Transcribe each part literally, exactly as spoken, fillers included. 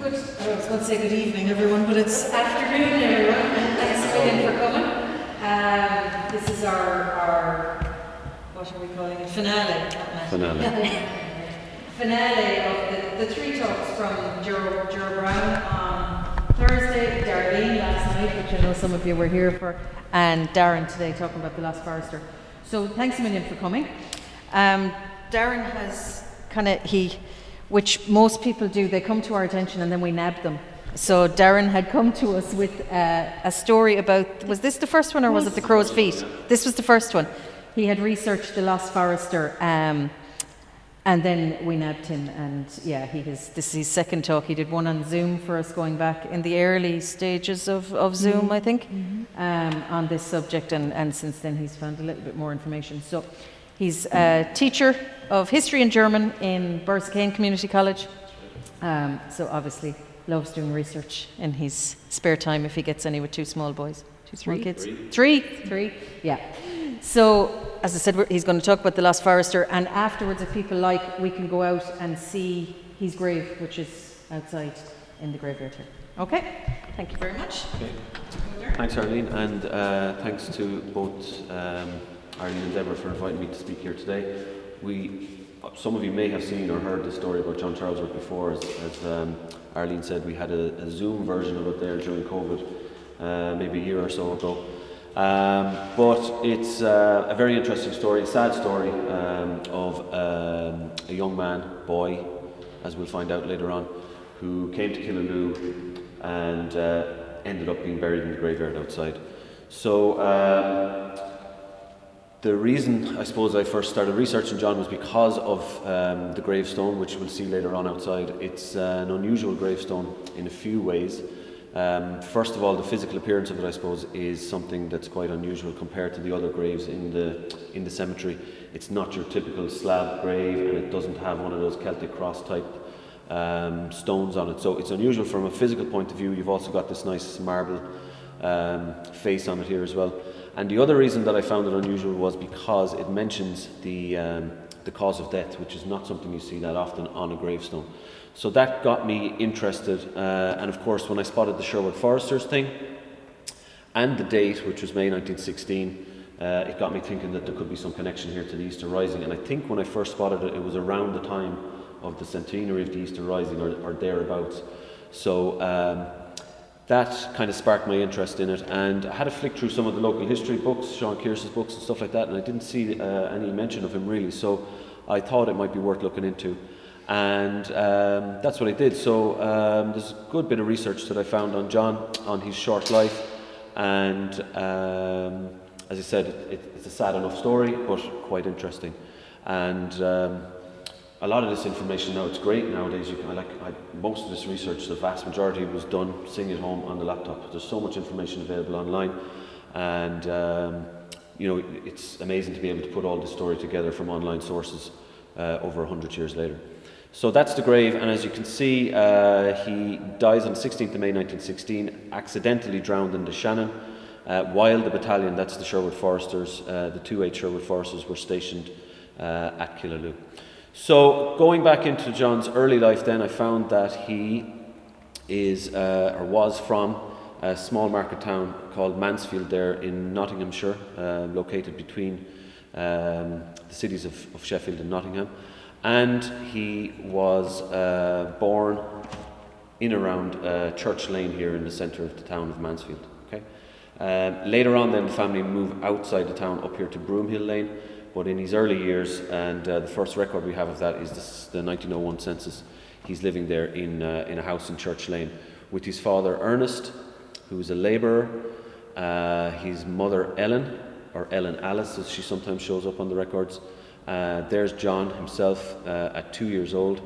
Good. I was going to say good evening, everyone, but it's afternoon, everyone. Thanks again for coming. Um, this is our, our, what are we calling it? Finale. Finale. Finale of the, the three talks from Gerald Ger Brown on Thursday, Darlene last night, which I know some of you were here for, and Darren today talking about The Last Forester. So thanks a million for coming. Um, Darren has kind of, he... which most people do, they come to our attention and then we nab them. So Darren had come to us with uh, a story about, was this the first one or was it The Crow's Feet? This was the first one. He had researched The Last Forester um, and then we nabbed him, and yeah, he has, this is his second talk. He did one on Zoom for us going back in the early stages of, of Zoom, mm-hmm. I think, mm-hmm. um, on this subject, and, and since then he's found a little bit more information. So. He's a teacher of history and German in Bartheskane Community College, um, so obviously loves doing research in his spare time if he gets any with two small boys, two small three, kids, three. three, three, yeah. So as I said, we're, he's going to talk about The Last Forester, and afterwards, if people like, we can go out and see his grave, which is outside in the graveyard here. Okay, thank you very much. Okay. Thanks, Arlene, and uh, thanks to both. Um, Arlene and Deborah for inviting me to speak here today. We, some of you may have seen or heard the story about John Charlesworth before. As, as um, Arlene said, we had a, a Zoom version of it there during COVID, uh, maybe a year or so ago. Um, but it's uh, a very interesting story, a sad story um, of um, a young man, boy, as we'll find out later on, who came to Killaloe and uh, ended up being buried in the graveyard outside. So. Um, The reason I suppose I first started researching John was because of um, the gravestone, which we'll see later on outside. It's uh, an unusual gravestone in a few ways. Um, first of all, the physical appearance of it, I suppose, is something that's quite unusual compared to the other graves in the in the cemetery. It's not your typical slab grave, and it doesn't have one of those Celtic cross type um, stones on it. So it's unusual from a physical point of view. You've also got this nice marble um, face on it here as well. And the other reason that I found it unusual was because it mentions the um, the cause of death, which is not something you see that often on a gravestone. So that got me interested. Uh, and of course, when I spotted the Sherwood Foresters thing and the date, which was May nineteen sixteen, uh, it got me thinking that there could be some connection here to the Easter Rising. And I think when I first spotted it, it was around the time of the centenary of the Easter Rising, or, or thereabouts. So. Um, That kind of sparked my interest in it, and I had a flick through some of the local history books, Sean Kearse's books and stuff like that, and I didn't see uh, any mention of him really, so I thought it might be worth looking into. And um, that's what I did. So um, there's a good bit of research that I found on John, on his short life, and um, as I said, it, it, it's a sad enough story, but quite interesting. And um, a lot of this information now, it's great nowadays, you can, I like, I, most of this research, the vast majority was done sitting at home on the laptop. There's so much information available online, and um, you know, it's amazing to be able to put all this story together from online sources uh, over one hundred years later. So that's the grave, and as you can see, uh, he dies on sixteenth of May nineteen sixteen, accidentally drowned in the Shannon, uh, while the battalion, that's the Sherwood Foresters, uh, the two eight Sherwood Foresters were stationed uh, at Killaloe. So going back into John's early life then, I found that he is uh, or was from a small market town called Mansfield there in Nottinghamshire, uh, located between um, the cities of, of Sheffield and Nottingham, and he was uh, born in around uh, Church Lane here in the centre of the town of Mansfield. Okay. Um, later on then the family moved outside the town up here to Broomhill Lane, but in his early years, and uh, the first record we have of that is this, the nineteen oh one census, he's living there in uh, in a house in Church Lane with his father Ernest, who is a labourer, uh, his mother Ellen, or Ellen Alice as she sometimes shows up on the records. Uh, there's John himself uh, at two years old,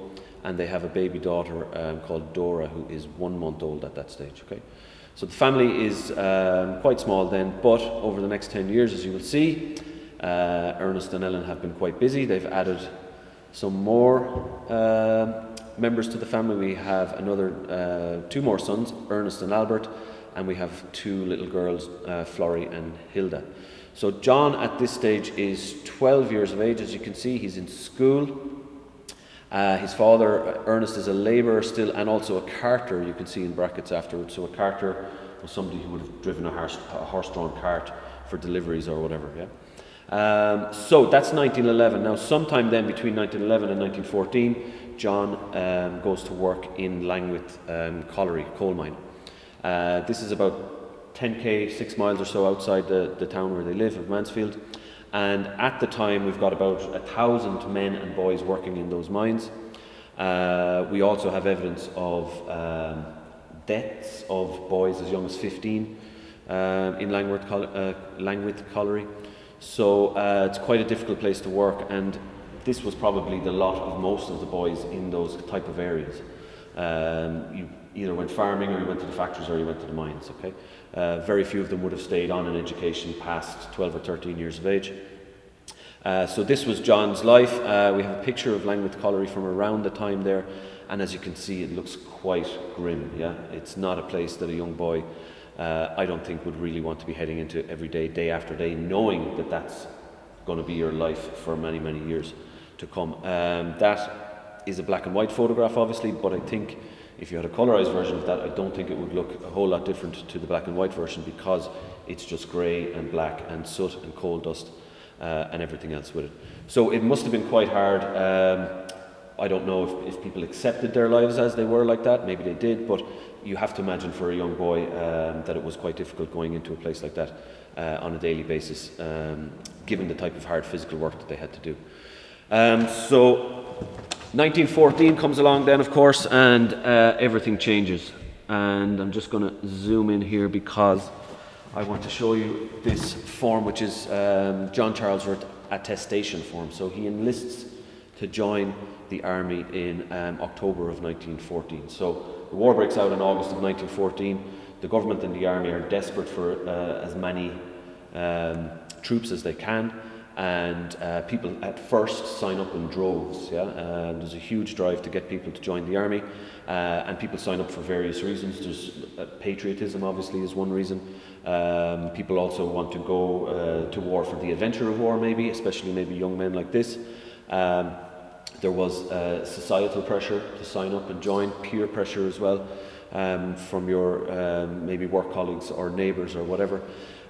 and they have a baby daughter um, called Dora, who is one month old at that stage. Okay, so the family is um, quite small then, but over the next ten years, as you will see, Uh, Ernest and Ellen have been quite busy. They've added some more uh, members to the family. We have another uh, two more sons, Ernest and Albert, and we have two little girls, uh, Florrie and Hilda. So John at this stage is twelve years of age. As you can see, he's in school, Uh, his father, Ernest, is a labourer still, and also a carter, you can see in brackets afterwards. So a carter was somebody who would have driven a, horse, a horse-drawn cart for deliveries or whatever, yeah? Um, so that's nineteen eleven. Now, sometime then between nineteen eleven and nineteen fourteen, John um, goes to work in Langwith um, Colliery coal mine. Uh, this is about ten k, six miles or so outside the, the town where they live, of Mansfield. And at the time, we've got about a thousand men and boys working in those mines. Uh, we also have evidence of um, deaths of boys as young as fifteen uh, in Langwith, Coll- uh, Langwith Colliery. So uh, it's quite a difficult place to work, and this was probably the lot of most of the boys in those type of areas. Um, you either went farming, or you went to the factories, or you went to the mines. Okay, uh, very few of them would have stayed on in education past twelve or thirteen years of age. Uh, so this was John's life. Uh, we have a picture of Langwith Colliery from around the time there, and as you can see, it looks quite grim. Yeah, it's not a place that a young boy, Uh, I don't think, would really want to be heading into every day, day after day, knowing that that's going to be your life for many, many years to come. Um, that is a black and white photograph, obviously, but I think if you had a colorized version of that, I don't think it would look a whole lot different to the black and white version, because it's just grey and black and soot and coal dust uh, and everything else with it. So it must have been quite hard. Um, I don't know if, if people accepted their lives as they were like that. Maybe they did, but you have to imagine for a young boy um, that it was quite difficult going into a place like that uh, on a daily basis, um, given the type of hard physical work that they had to do. Um, so nineteen fourteen comes along then, of course, and uh, everything changes. And I'm just going to zoom in here because I want to show you this form, which is um, John Charlesworth attestation form. So he enlists to join the army in um, October of nineteen fourteen. So the war breaks out in August of nineteen fourteen. The government and the army are desperate for uh, as many um, troops as they can, and uh, people at first sign up in droves. Yeah, uh, there's a huge drive to get people to join the army, uh, and people sign up for various reasons. There's uh, patriotism, obviously, is one reason. Um, people also want to go uh, to war for the adventure of war, maybe, especially maybe young men like this. Um, There was uh, societal pressure to sign up and join, peer pressure as well, um, from your um, maybe work colleagues or neighbours or whatever.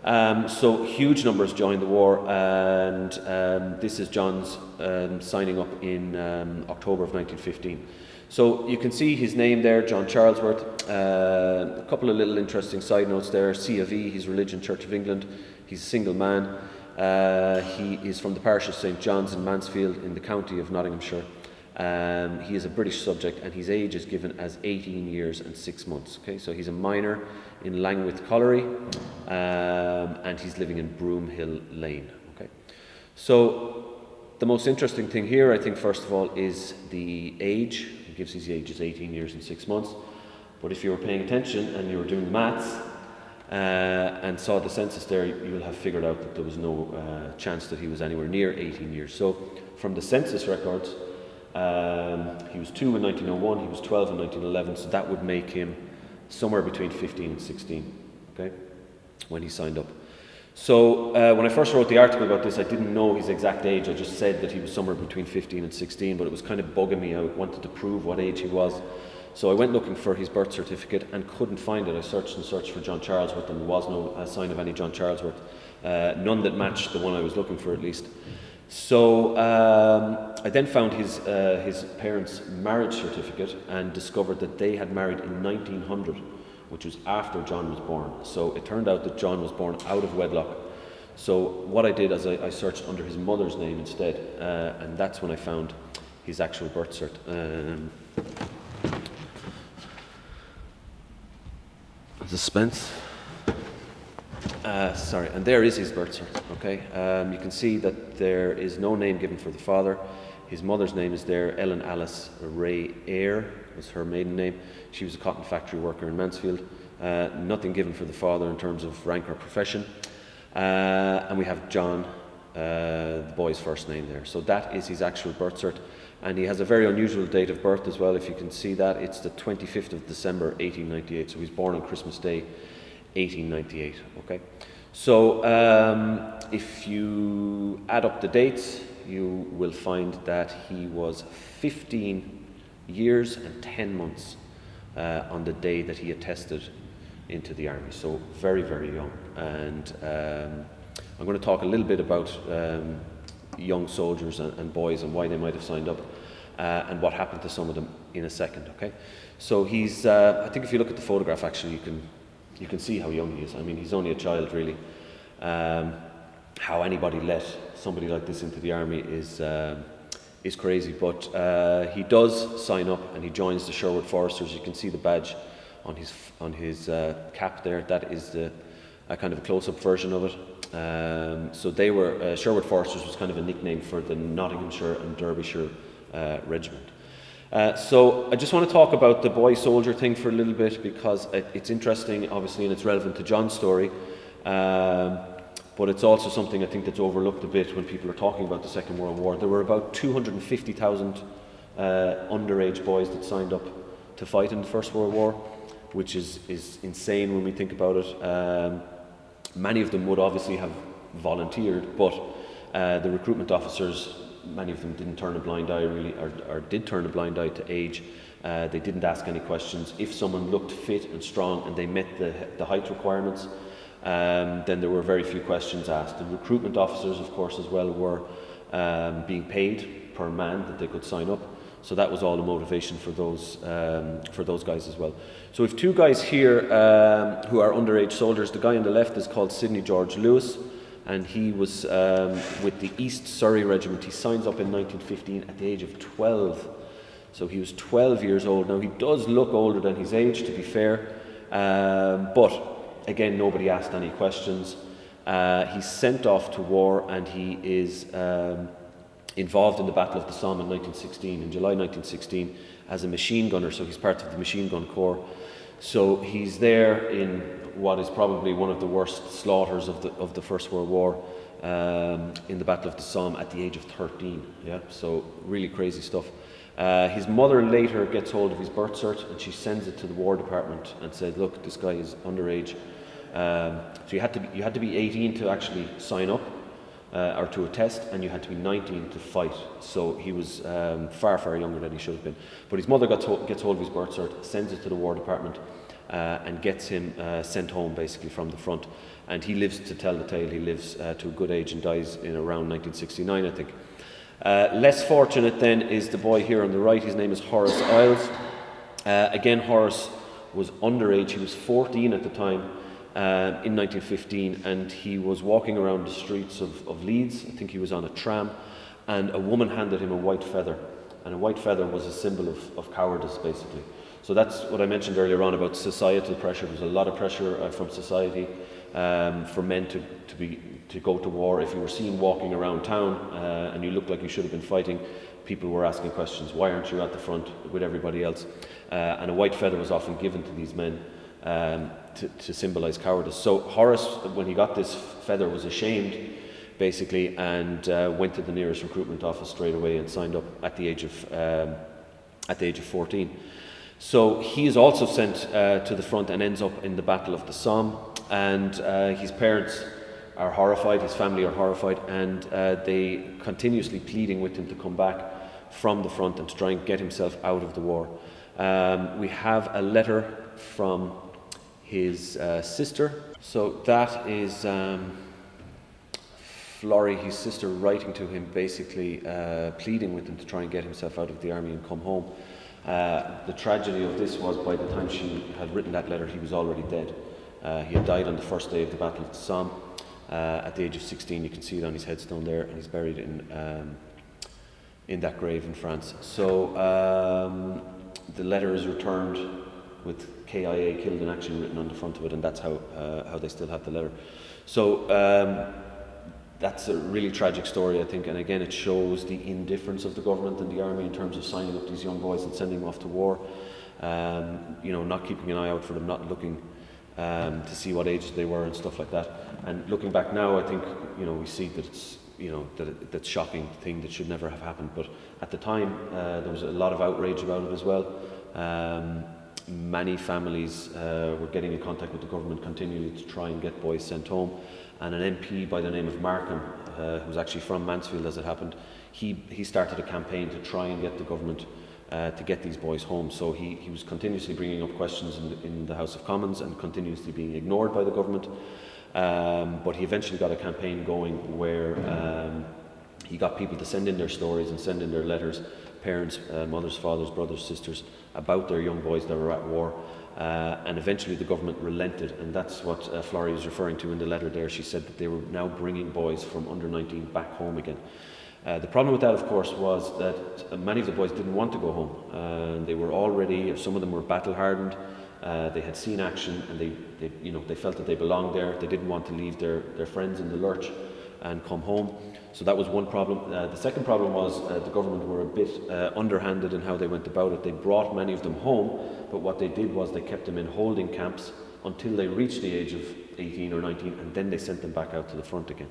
Um, so huge numbers joined the war, and um, this is John's um, signing up in um, October of nineteen fifteen. So you can see his name there, John Charlesworth. Uh, a couple of little interesting side notes there. C of E, his religion, Church of England. He's a single man. Uh, he is from the parish of Saint John's in Mansfield in the county of Nottinghamshire. Um, he is a British subject, and his age is given as eighteen years and six months. Okay, so he's a minor in Langwith Colliery, um, and he's living in Broomhill Lane. Okay, so the most interesting thing here, I think, first of all, is the age. It gives his age as eighteen years and six months. But if you were paying attention and you were doing maths, Uh, and saw the census there, you'll have figured out that there was no uh, chance that he was anywhere near eighteen years. So from the census records, um, he was two in nineteen oh one, he was twelve in nineteen eleven, so that would make him somewhere between fifteen and sixteen, okay, when he signed up. So uh, when I first wrote the article about this, I didn't know his exact age. I just said that he was somewhere between fifteen and sixteen, but it was kind of bugging me. I wanted to prove what age he was. So I went looking for his birth certificate and couldn't find it. I searched and searched for John Charlesworth, and there was no uh, sign of any John Charlesworth, uh, none that matched the one I was looking for, at least. So um, I then found his uh, his parents' marriage certificate and discovered that they had married in nineteen hundred, which was after John was born. So it turned out that John was born out of wedlock. So what I did is I, I searched under his mother's name instead, uh, and that's when I found his actual birth cert. Um, Suspense. Uh, sorry, and there is his birth cert. Okay, um, you can see that there is no name given for the father. His mother's name is there. Ellen Alice Ray Eyre was her maiden name. She was a cotton factory worker in Mansfield. Uh, nothing given for the father in terms of rank or profession. Uh, and we have John, uh, the boy's first name there. So that is his actual birth cert, and he has a very unusual date of birth as well. If you can see that, it's the twenty-fifth of December eighteen ninety-eight, so he's born on Christmas Day eighteen ninety-eight. Okay, so um, if you add up the dates, you will find that he was fifteen years and ten months uh, on the day that he attested into the army, so very, very young. And um, I'm going to talk a little bit about um, young soldiers and, and boys and why they might have signed up uh, and what happened to some of them in a second, okay? So he's, uh, I think if you look at the photograph, actually, you can you can see how young he is. I mean, he's only a child, really. Um, how anybody let somebody like this into the army is um, is crazy, but uh, he does sign up and he joins the Sherwood Foresters. You can see the badge on his on his uh, cap there. That is the a kind of a close-up version of it. Um, so they were, uh, Sherwood Foresters was kind of a nickname for the Nottinghamshire and Derbyshire uh, regiment. Uh, so I just want to talk about the boy soldier thing for a little bit, because it, it's interesting, obviously, and it's relevant to John's story. Um, but it's also something I think that's overlooked a bit when people are talking about the Second World War. There were about two hundred fifty thousand uh, underage boys that signed up to fight in the First World War, which is, is insane when we think about it. Um, many of them would obviously have volunteered, but uh, the recruitment officers, many of them didn't turn a blind eye, really, or, or did turn a blind eye to age. Uh, they didn't ask any questions. If someone looked fit and strong and they met the, the height requirements, um, then there were very few questions asked. The recruitment officers, of course, as well, were um, being paid per man that they could sign up. So that was all the motivation for those um, for those guys as well. So we have two guys here um, who are underage soldiers. The guy on the left is called Sidney George Lewis, and he was um, with the East Surrey Regiment. He signs up in nineteen fifteen at the age of twelve. So he was twelve years old. Now, he does look older than his age, to be fair. Um, but, again, nobody asked any questions. Uh, he's sent off to war, and he is... Um, involved in the Battle of the Somme in nineteen sixteen, in July nineteen sixteen, as a machine gunner. So he's part of the machine gun corps. So he's there in what is probably one of the worst slaughters of the of the First World War, um, in the Battle of the Somme at the age of thirteen. Yeah, so really crazy stuff. Uh, his mother later gets hold of his birth cert and she sends it to the War Department and says, "Look, this guy is underage." Um, so you had to be, you had to be eighteen to actually sign up. Uh, or to attest, and you had to be nineteen to fight. So he was um, far, far younger than he should have been. But his mother got to- gets hold of his birth cert, sends it to the War Department, uh, and gets him uh, sent home, basically, from the front. And he lives to tell the tale. He lives uh, to a good age and dies in around nineteen sixty-nine, I think. Uh, less fortunate, then, is the boy here on the right. His name is Horace Isles. Uh, again, Horace was underage. He was fourteen at the time. Uh, in nineteen fifteen, and he was walking around the streets of, of Leeds. I think he was on a tram, and a woman handed him a white feather, and a white feather was a symbol of, of cowardice, basically. So that's what I mentioned earlier on about societal pressure. There's a lot of pressure uh, from society um, for men to, to be to go to war. If you were seen walking around town uh, and you looked like you should have been fighting, people were asking questions. Why aren't you at the front with everybody else? Uh, and a white feather was often given to these men Um, to, to symbolize cowardice. So Horace, when he got this feather, was ashamed, basically, and uh, went to the nearest recruitment office straight away and signed up at the age of um, at the age of fourteen. So he is also sent uh, to the front and ends up in the Battle of the Somme. And uh, his parents are horrified, his family are horrified, and uh, they continuously pleading with him to come back from the front and to try and get himself out of the war. Um, we have a letter from his uh, sister. So that is um, Florrie, his sister, writing to him, basically uh, pleading with him to try and get himself out of the army and come home. Uh, the tragedy of this was, by the time she had written that letter, he was already dead. Uh, he had died on the first day of the Battle of the Somme uh, at the age of sixteen. You can see it on his headstone there, and he's buried in um, in that grave in France. So um, the letter is returned with K I A, killed in action, written on the front of it, and that's how uh, how they still have the letter. So um, that's a really tragic story, I think, and again it shows the indifference of the government and the army in terms of signing up these young boys and sending them off to war. Um, you know, not keeping an eye out for them, not looking um, to see what age they were and stuff like that. And looking back now, I think, you know, we see that it's, you know, that it, that's shocking thing that should never have happened. But at the time, uh, there was a lot of outrage about it as well. Um, Many families uh, were getting in contact with the government continually to try and get boys sent home, and an M P by the name of Markham uh, who was actually from Mansfield as it happened, he, he started a campaign to try and get the government uh, to get these boys home. So he, he was continuously bringing up questions in the, in the House of Commons and continuously being ignored by the government. Um, but he eventually got a campaign going where um, he got people to send in their stories and send in their letters, parents, uh, mothers, fathers, brothers, sisters, about their young boys that were at war. Uh, and eventually the government relented, and that's what uh, Florrie was referring to in the letter there. She said that they were now bringing boys from under nineteen back home again. Uh, the problem with that, of course, was that many of the boys didn't want to go home. Uh, they were already, some of them were battle hardened, uh, they had seen action, and they, they, you know, they felt that they belonged there. They didn't want to leave their, their friends in the lurch and come home. So that was one problem. Uh, the second problem was uh, the government were a bit uh, underhanded in how they went about it. They brought many of them home, but what they did was they kept them in holding camps until they reached the age of eighteen or nineteen, and then they sent them back out to the front again.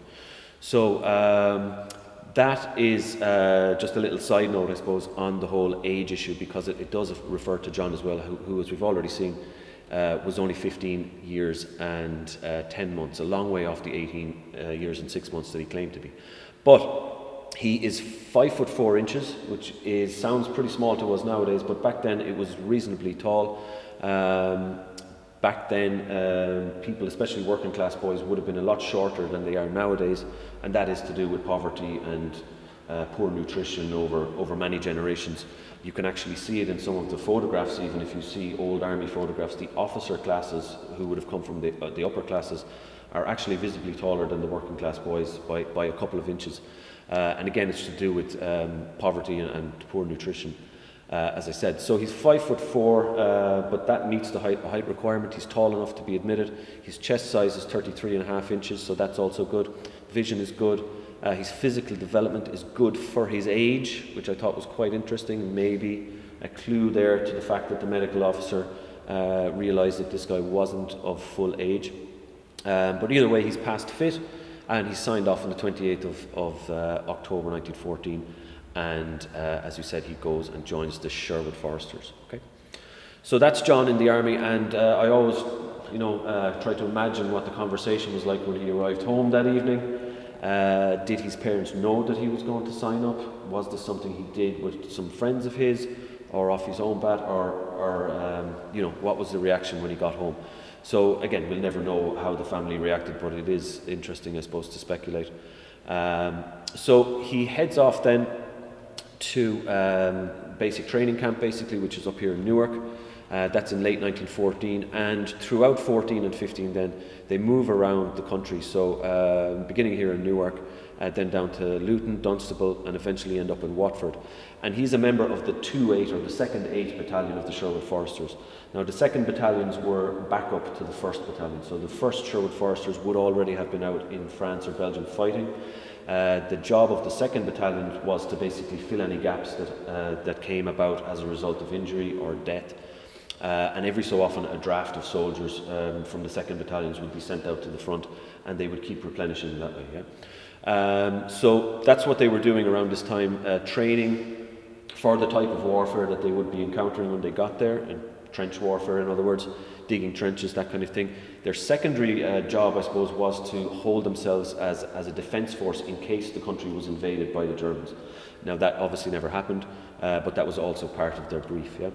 So um, that is uh, just a little side note, I suppose, on the whole age issue, because it, it does refer to John as well, who, who as we've already seen, Uh, was only fifteen years and ten months, a long way off the eighteen years and six months that he claimed to be. But he is five foot four inches, which is sounds pretty small to us nowadays, but back then it was reasonably tall. Um, back then, um, people, especially working class boys, would have been a lot shorter than they are nowadays, and that is to do with poverty and Uh, poor nutrition over, over many generations. You can actually see it in some of the photographs, even if you see old army photographs. The officer classes, who would have come from the, uh, the upper classes, are actually visibly taller than the working class boys by, by a couple of inches. Uh, and again, it's to do with um, poverty and, and poor nutrition, uh, as I said. So he's five foot four, uh, but that meets the height, the height requirement. He's tall enough to be admitted. His chest size is thirty-three and a half inches, so that's also good. Vision is good. Uh, his physical development is good for his age, which I thought was quite interesting. Maybe a clue there to the fact that the medical officer uh, realised that this guy wasn't of full age. Um, but either way, he's passed fit, and he's signed off on the twenty-eighth of, of uh, October nineteen fourteen. And uh, as you said, he goes and joins the Sherwood Foresters. Okay, so that's John in the army, and uh, I always, you know, uh, try to imagine what the conversation was like when he arrived home that evening. Uh, did his parents know that he was going to sign up? Was this something he did with some friends of his, or off his own bat, or, or um, you know, what was the reaction when he got home? So again, we'll never know how the family reacted, but it is interesting, I suppose, to speculate. Um, so he heads off then to um, basic training camp, basically, which is up here in Newark. Uh, that's in late nineteen fourteen, and throughout fourteen and fifteen then they move around the country, so uh, beginning here in Newark, uh, then down to Luton, Dunstable, and eventually end up in Watford. And he's a member of the two eight, or the second eight battalion of the Sherwood Foresters. Now the second battalions were backup to the first battalion, so the first Sherwood Foresters would already have been out in France or Belgium fighting. Uh, the job of the second battalion was to basically fill any gaps that, uh, that came about as a result of injury or death. Uh, and every so often a draft of soldiers um, from the second battalions would be sent out to the front, and they would keep replenishing that way. Yeah? Um, so that's what they were doing around this time, uh, training for the type of warfare that they would be encountering when they got there, and trench warfare, in other words, digging trenches, that kind of thing. Their secondary uh, job, I suppose, was to hold themselves as, as a defence force in case the country was invaded by the Germans. Now that obviously never happened, uh, but that was also part of their brief. Yeah?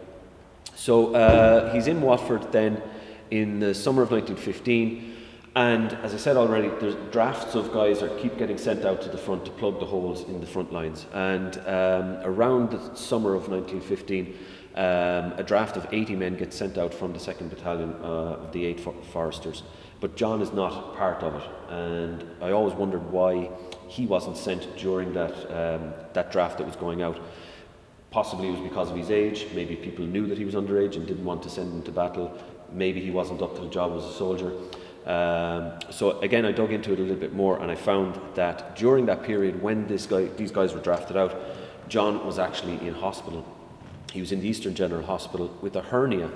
So uh, he's in Watford then in the summer of nineteen fifteen, and as I said already, there's drafts of guys that keep getting sent out to the front to plug the holes in the front lines. And um, around the summer of nineteen fifteen, um, a draft of eighty men gets sent out from the second battalion uh, of the eight for- Foresters, but John is not part of it. And I always wondered why he wasn't sent during that um, that draft that was going out. Possibly it was because of his age. Maybe people knew that he was underage and didn't want to send him to battle. Maybe he wasn't up to the job as a soldier. Um, so again, I dug into it a little bit more, and I found that during that period when this guy, these guys were drafted out, John was actually in hospital. He was in the Eastern General Hospital with a hernia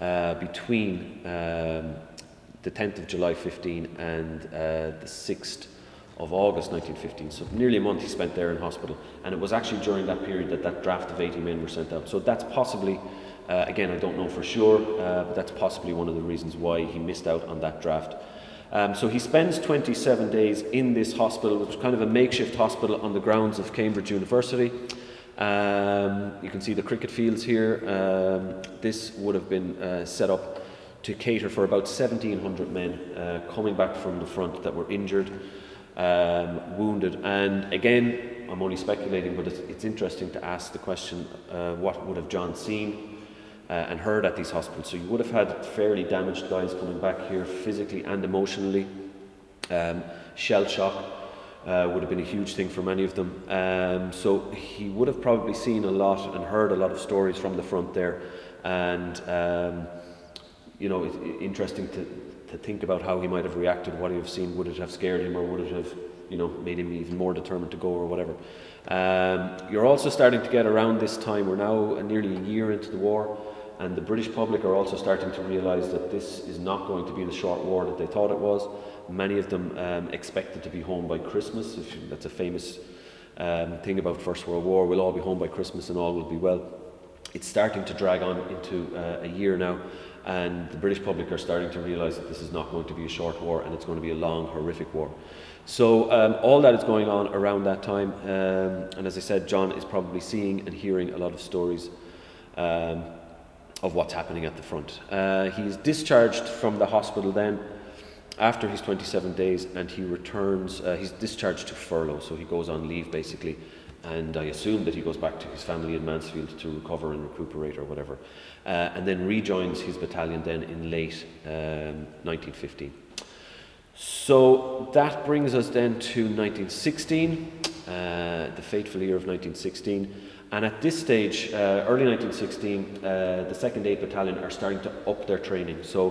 uh, between um, the tenth of July fifteen and uh, the sixth of August nineteen fifteen, so nearly a month he spent there in hospital, and it was actually during that period that that draft of eighty men were sent out. So that's possibly, uh, again I don't know for sure, uh, but that's possibly one of the reasons why he missed out on that draft. Um, so he spends twenty-seven days in this hospital, which is kind of a makeshift hospital on the grounds of Cambridge University. Um, you can see the cricket fields here. Um, this would have been uh, set up to cater for about seventeen hundred men uh, coming back from the front that were injured, um, wounded. And again, I'm only speculating, but it's, it's interesting to ask the question, uh, what would have John seen Uh, and heard at these hospitals? So you would have had fairly damaged guys coming back here physically and emotionally. Um, shell shock uh, would have been a huge thing for many of them. Um, so he would have probably seen a lot and heard a lot of stories from the front there. And, um, you know, it's it, interesting to, to think about how he might have reacted, what he would have seen. Would it have scared him, or would it have, you know, made him even more determined to go, or whatever? Um, you're also starting to get around this time. We're now nearly a year into the war. And the British public are also starting to realise that this is not going to be the short war that they thought it was. Many of them um, expected to be home by Christmas. If you, that's a famous um, thing about First World War. We'll all be home by Christmas and all will be well. It's starting to drag on into uh, a year now, and the British public are starting to realise that this is not going to be a short war, and it's going to be a long, horrific war. So um, all that is going on around that time. Um, and as I said, John is probably seeing and hearing a lot of stories um, of what's happening at the front. Uh, he's discharged from the hospital then after his twenty-seven days, and he returns, uh, he's discharged to furlough, so he goes on leave basically, and I assume that he goes back to his family in Mansfield to recover and recuperate or whatever, uh, and then rejoins his battalion then in late um, nineteen fifteen. So that brings us then to nineteen sixteen, uh, the fateful year of nineteen sixteen. And at this stage, uh, early nineteen sixteen, uh, the second eighth Battalion are starting to up their training. So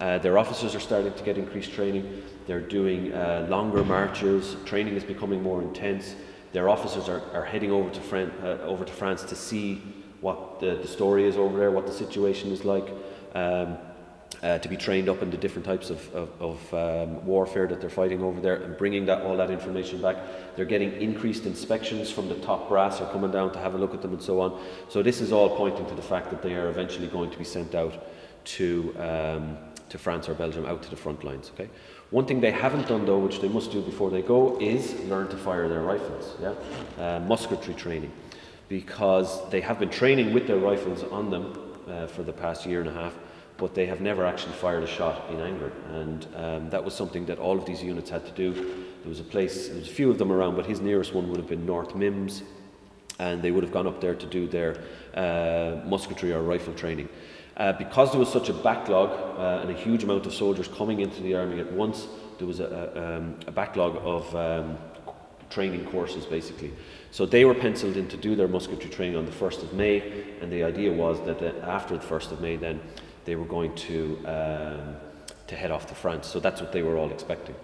uh, their officers are starting to get increased training. They're doing uh, longer marches. Training is becoming more intense. Their officers are, are heading over to, Fran- uh, over to France to see what the, the story is over there, what the situation is like, um, uh, to be trained up in the different types of, of, of um, warfare that they're fighting over there, and bringing that all that information back. They're getting increased inspections from the top brass, are coming down to have a look at them and so on. So this is all pointing to the fact that they are eventually going to be sent out to um, to France or Belgium, out to the front lines. Okay. One thing they haven't done though, which they must do before they go, is learn to fire their rifles. Yeah, uh, musketry training, because they have been training with their rifles on them uh, for the past year and a half, but they have never actually fired a shot in anger. And um, that was something that all of these units had to do. There was a place, there was a few of them around, but his nearest one would have been North Mims, and they would have gone up there to do their uh, musketry or rifle training. Uh, because there was such a backlog uh, and a huge amount of soldiers coming into the army at once, there was a, a, um, a backlog of um, training courses basically. So they were penciled in to do their musketry training on the first of May, and the idea was that after the first of May then, they were going to um, to head off to France. So that's what they were all expecting.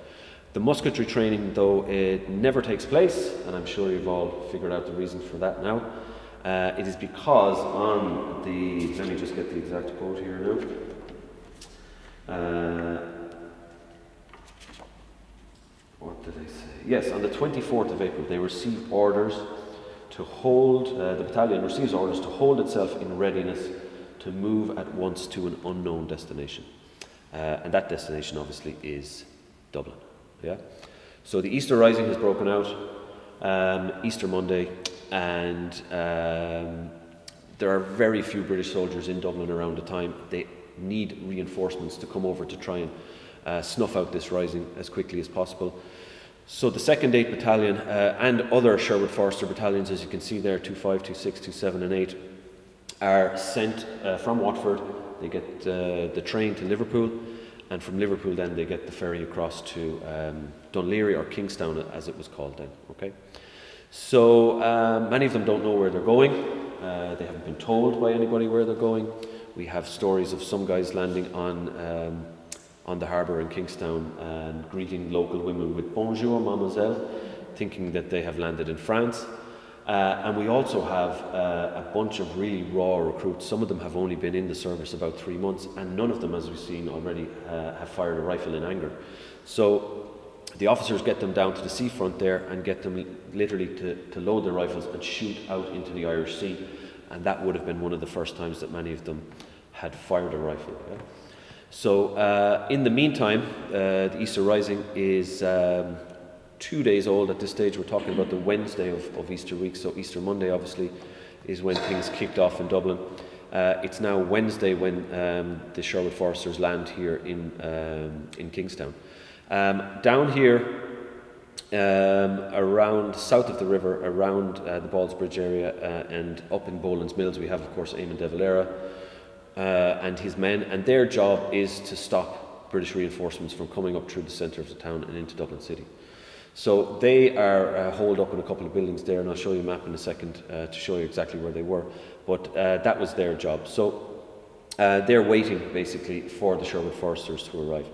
The musketry training, though, it never takes place, and I'm sure you've all figured out the reason for that now. Uh, it is because on the, let me just get the exact quote here now. Uh, what did I say? Yes, on the twenty-fourth of April, they received orders to hold, uh, the battalion receives orders to hold itself in readiness to move at once to an unknown destination. Uh, and that destination obviously is Dublin. Yeah. So the Easter Rising has broken out, um, Easter Monday, and um, there are very few British soldiers in Dublin around the time. They need reinforcements to come over to try and uh, snuff out this rising as quickly as possible. So the second eighth Battalion uh, and other Sherwood Forester battalions, as you can see there, two five, two six, two seven and eight, are sent uh, from Watford. They get uh, the train to Liverpool, and from Liverpool then they get the ferry across to um, Dunleary, or Kingstown as it was called then. Okay, so um, many of them don't know where they're going. Uh, they haven't been told by anybody where they're going. We have stories of some guys landing on um, on the harbour in Kingstown and greeting local women with "Bonjour, mademoiselle," thinking that they have landed in France. Uh, and we also have uh, a bunch of really raw recruits. Some of them have only been in the service about three months, and none of them, as we've seen already, uh, have fired a rifle in anger. So the officers get them down to the seafront there and get them literally to, to load their rifles and shoot out into the Irish Sea. And that would have been one of the first times that many of them had fired a rifle. Yeah? So uh, in the meantime, uh, the Easter Rising is um, two days old at this stage. We're talking about the Wednesday of, of Easter week. So Easter Monday, obviously, is when things kicked off in Dublin. Uh, it's now Wednesday when um, the Sherwood Foresters land here in um, in Kingstown. Um, down here, um, around south of the river, around uh, the Balls Bridge area, uh, and up in Boland's Mills, we have, of course, Eamon de Valera uh, and his men. And their job is to stop British reinforcements from coming up through the centre of the town and into Dublin City. So they are uh, holed up in a couple of buildings there, and I'll show you a map in a second uh, to show you exactly where they were. But uh, that was their job. So uh, they're waiting, basically, for the Sherwood Foresters to arrive.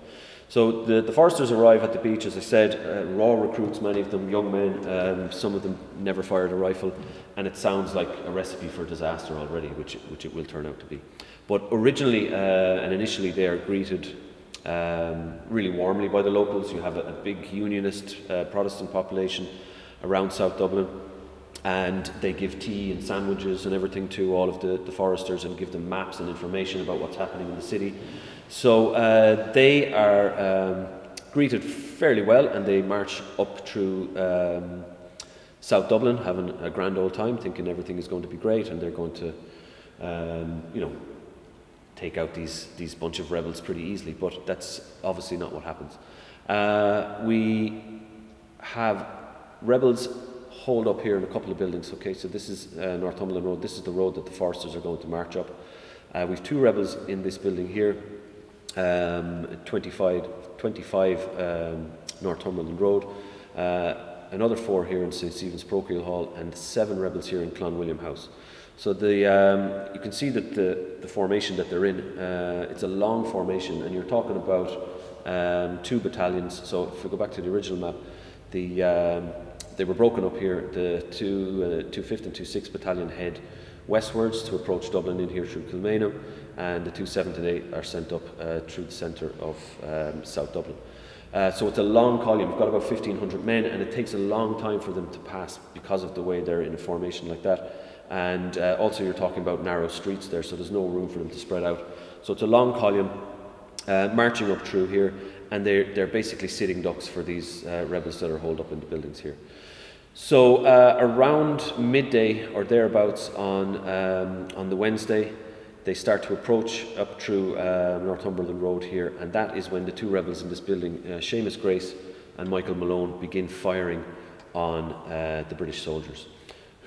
So the, the Foresters arrive at the beach, as I said, uh, raw recruits, many of them young men, um, some of them never fired a rifle, and it sounds like a recipe for disaster already, which, which it will turn out to be. But originally uh, and initially they are greeted Um, really warmly by the locals. You have a, a big unionist uh, Protestant population around South Dublin, and they give tea and sandwiches and everything to all of the, the foresters and give them maps and information about what's happening in the city. So uh, they are um, greeted fairly well, and they march up through um, South Dublin, having a grand old time, thinking everything is going to be great, and they're going to um, you know take out these these bunch of rebels pretty easily, but that's obviously not what happens. Uh, we have rebels holed up here in a couple of buildings. Okay, so this is uh, Northumberland Road. This is the road that the Foresters are going to march up. Uh, we have two rebels in this building here, um, twenty-five, twenty-five um, Northumberland Road, uh, another four here in Saint Stephen's Parochial Hall, and seven rebels here in Clanwilliam House. So the um, you can see that the, the formation that they're in, uh, it's a long formation, and you're talking about um, two battalions. So if we go back to the original map, the um, they were broken up here. The two uh, two fifth and two sixth battalion head westwards to approach Dublin in here through Kilmainham, and the two seventh and eighth are sent up uh, through the centre of um, South Dublin. Uh, so it's a long column. We've got about fifteen hundred men, and it takes a long time for them to pass because of the way they're in a formation like that. And uh, also you're talking about narrow streets there, so there's no room for them to spread out. So it's a long column uh, marching up through here, and they're, they're basically sitting ducks for these uh, rebels that are holed up in the buildings here. So uh, around midday or thereabouts on um, on the Wednesday, they start to approach up through uh, Northumberland Road here, and that is when the two rebels in this building, uh, Seamus Grace and Michael Malone, begin firing on uh, the British soldiers,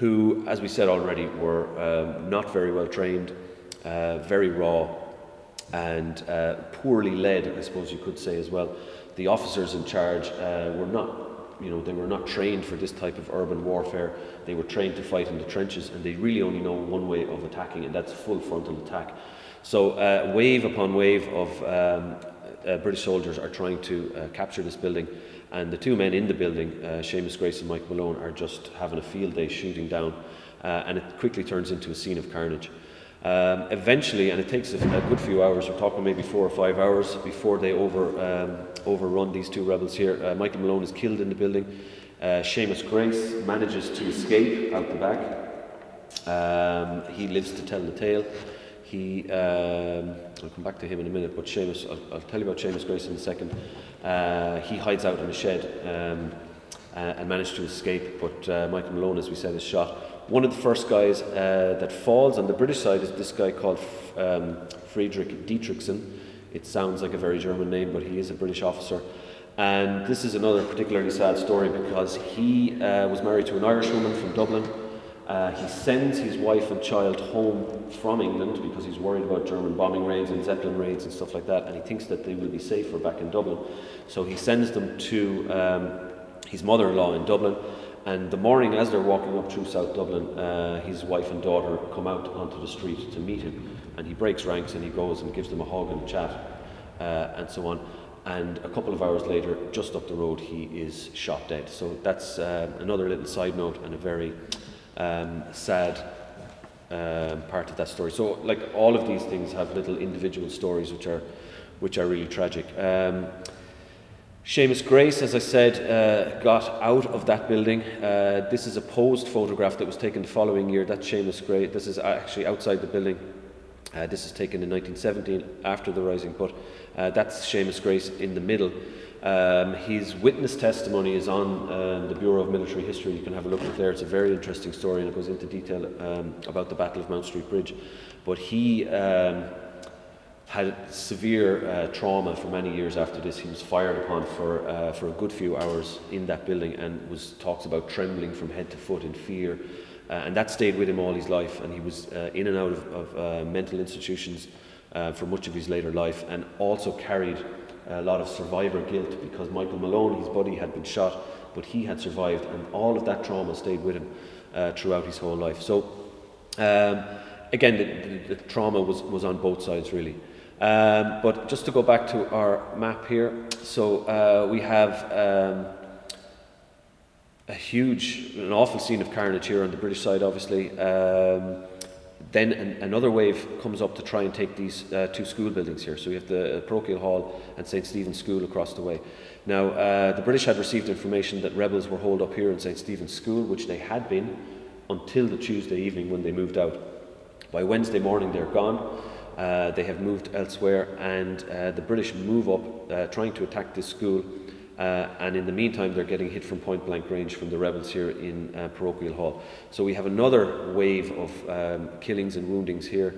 who, as we said already, were um, not very well trained, uh, very raw, and uh, poorly led, I suppose you could say as well. The officers in charge uh, were not, you know, they were not trained for this type of urban warfare. They were trained to fight in the trenches, and they really only know one way of attacking, and that's full frontal attack. So uh, wave upon wave of um, uh, British soldiers are trying to uh, capture this building. And the two men in the building, uh, Seamus Grace and Mike Malone, are just having a field day shooting down, uh, and it quickly turns into a scene of carnage. Um, eventually, and it takes a, a good few hours, we're talking maybe four or five hours, before they over um, overrun these two rebels here. Uh, Michael Malone is killed in the building. Uh, Seamus Grace manages to escape out the back. Um, he lives to tell the tale. He, um, I'll come back to him in a minute, but Seamus, I'll, I'll tell you about Seamus Grace in a second. Uh, he hides out in a shed um, and, and managed to escape, but uh, Michael Malone, as we said, is shot. One of the first guys uh, that falls on the British side is this guy called um, Friedrich Dietrichson. It sounds like a very German name, but he is a British officer. And this is another particularly sad story, because he uh, was married to an Irish woman from Dublin. Uh, he sends his wife and child home from England because he's worried about German bombing raids and Zeppelin raids and stuff like that, and he thinks that they will be safer back in Dublin. So he sends them to um, his mother-in-law in Dublin, and the morning as they're walking up through South Dublin, uh, his wife and daughter come out onto the street to meet him, and he breaks ranks and he goes and gives them a hug and a chat uh, and so on. And a couple of hours later, just up the road, he is shot dead. So that's uh, another little side note and a very Um, sad um, part of that story. So, like, all of these things have little individual stories which are which are really tragic. Um, Seamus Grace, as I said, uh, got out of that building. Uh, this is a posed photograph that was taken the following year. That's Seamus Grace. This is actually outside the building. Uh, this is taken in nineteen seventeen after the Rising, but uh, that's Seamus Grace in the middle. Um, his witness testimony is on uh, the Bureau of Military History. You can have a look at it there. It's a very interesting story, and it goes into detail um, about the Battle of Mount Street Bridge. But he um, had severe uh, trauma for many years after this. He was fired upon for uh, for a good few hours in that building, and was talks about trembling from head to foot in fear. Uh, and that stayed with him all his life, and he was uh, in and out of, of uh, mental institutions uh, for much of his later life, and also carried a lot of survivor guilt because Michael Malone, his buddy, had been shot, but he had survived, and all of that trauma stayed with him uh, throughout his whole life. So um, again, the, the, the trauma was, was on both sides, really. Um, but just to go back to our map here, so uh, we have um, a huge, an awful scene of carnage here on the British side, obviously. Um, then an, another wave comes up to try and take these uh, two school buildings here. So we have the parochial hall and Saint Stephen's School across the way. Now, uh, the British had received information that rebels were holed up here in Saint Stephen's School, which they had been until the Tuesday evening when they moved out. By Wednesday morning, they're gone. Uh, they have moved elsewhere, and uh, the British move up, uh, trying to attack this school. Uh, and in the meantime, they're getting hit from point blank range from the rebels here in uh, Parochial Hall. So we have another wave of um, killings and woundings here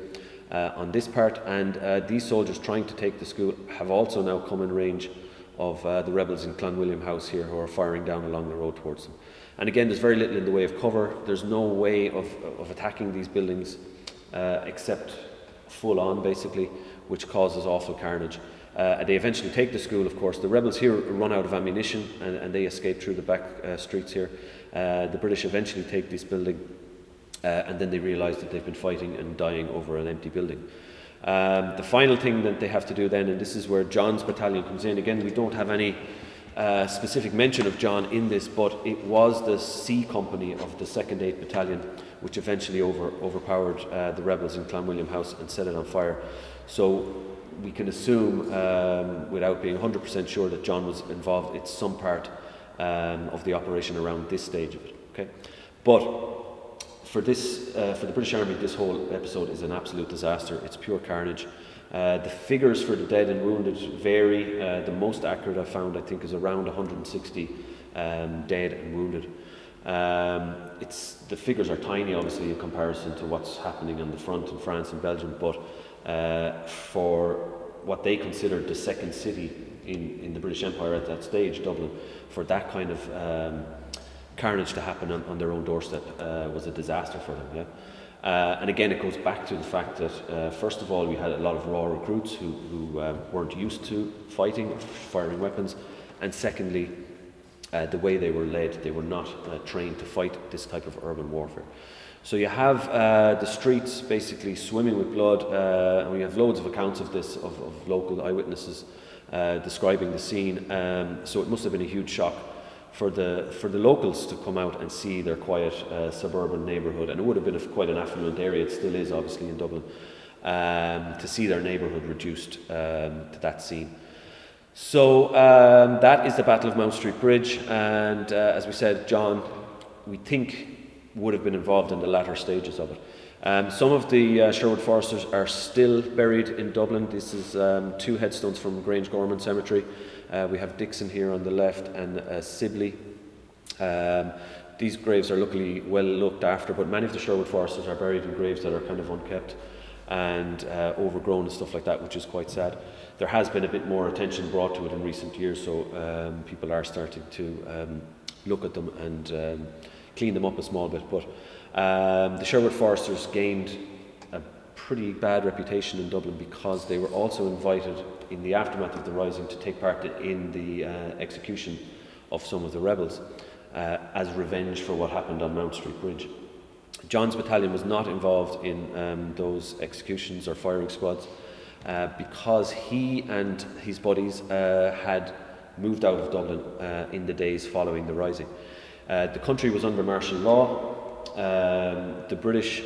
uh, on this part, and uh, these soldiers trying to take the school have also now come in range of uh, the rebels in Clanwilliam House here, who are firing down along the road towards them. And again, there's very little in the way of cover. There's no way of, of attacking these buildings uh, except full on, basically, which causes awful carnage. Uh, they eventually take the school, of course. The rebels here run out of ammunition, and, and they escape through the back uh, streets here. Uh, the British eventually take this building, uh, and then they realise that they've been fighting and dying over an empty building. Um, the final thing that they have to do then, and this is where John's battalion comes in. Again, we don't have any uh, specific mention of John in this, but it was the C Company of the second eighth Battalion which eventually over, overpowered uh, the rebels in Clanwilliam House and set it on fire. So we can assume, um, without being one hundred percent sure, that John was involved in some part um, of the operation around this stage of it. Okay, but for this, uh, for the British Army, this whole episode is an absolute disaster. It's pure carnage. Uh, the figures for the dead and wounded vary. Uh, the most accurate I found, I think, is around one hundred sixty um, dead and wounded. Um, it's the figures are tiny, obviously, in comparison to what's happening on the front in France and Belgium, but. Uh, for what they considered the second city in, in the British Empire at that stage, Dublin, for that kind of um, carnage to happen on, on their own doorstep uh, was a disaster for them. Yeah, uh, and again, it goes back to the fact that uh, first of all, we had a lot of raw recruits who, who uh, weren't used to fighting, firing weapons, and secondly, uh, the way they were led, they were not uh, trained to fight this type of urban warfare. So you have uh, the streets basically swimming with blood, uh, and we have loads of accounts of this, of, of local eyewitnesses uh, describing the scene. Um, so it must have been a huge shock for the for the locals to come out and see their quiet uh, suburban neighbourhood, and it would have been a, quite an affluent area. It still is, obviously, in Dublin, um, to see their neighbourhood reduced um, to that scene. So um, that is the Battle of Mount Street Bridge, and uh, as we said, John, we think, would have been involved in the latter stages of it. Um, some of the uh, Sherwood Foresters are still buried in Dublin. This is um, two headstones from Grange Gorman Cemetery. Uh, we have Dixon here on the left and uh, Sibley. Um, these graves are luckily well looked after, but many of the Sherwood Foresters are buried in graves that are kind of unkept and uh, overgrown and stuff like that, which is quite sad. There has been a bit more attention brought to it in recent years, so um, people are starting to um, look at them and um, clean them up a small bit, but um, the Sherwood Foresters gained a pretty bad reputation in Dublin because they were also invited in the aftermath of the Rising to take part in the uh, execution of some of the rebels uh, as revenge for what happened on Mount Street Bridge. John's battalion was not involved in um, those executions or firing squads uh, because he and his buddies uh, had moved out of Dublin uh, in the days following the Rising. Uh, the country was under martial law. Um, the British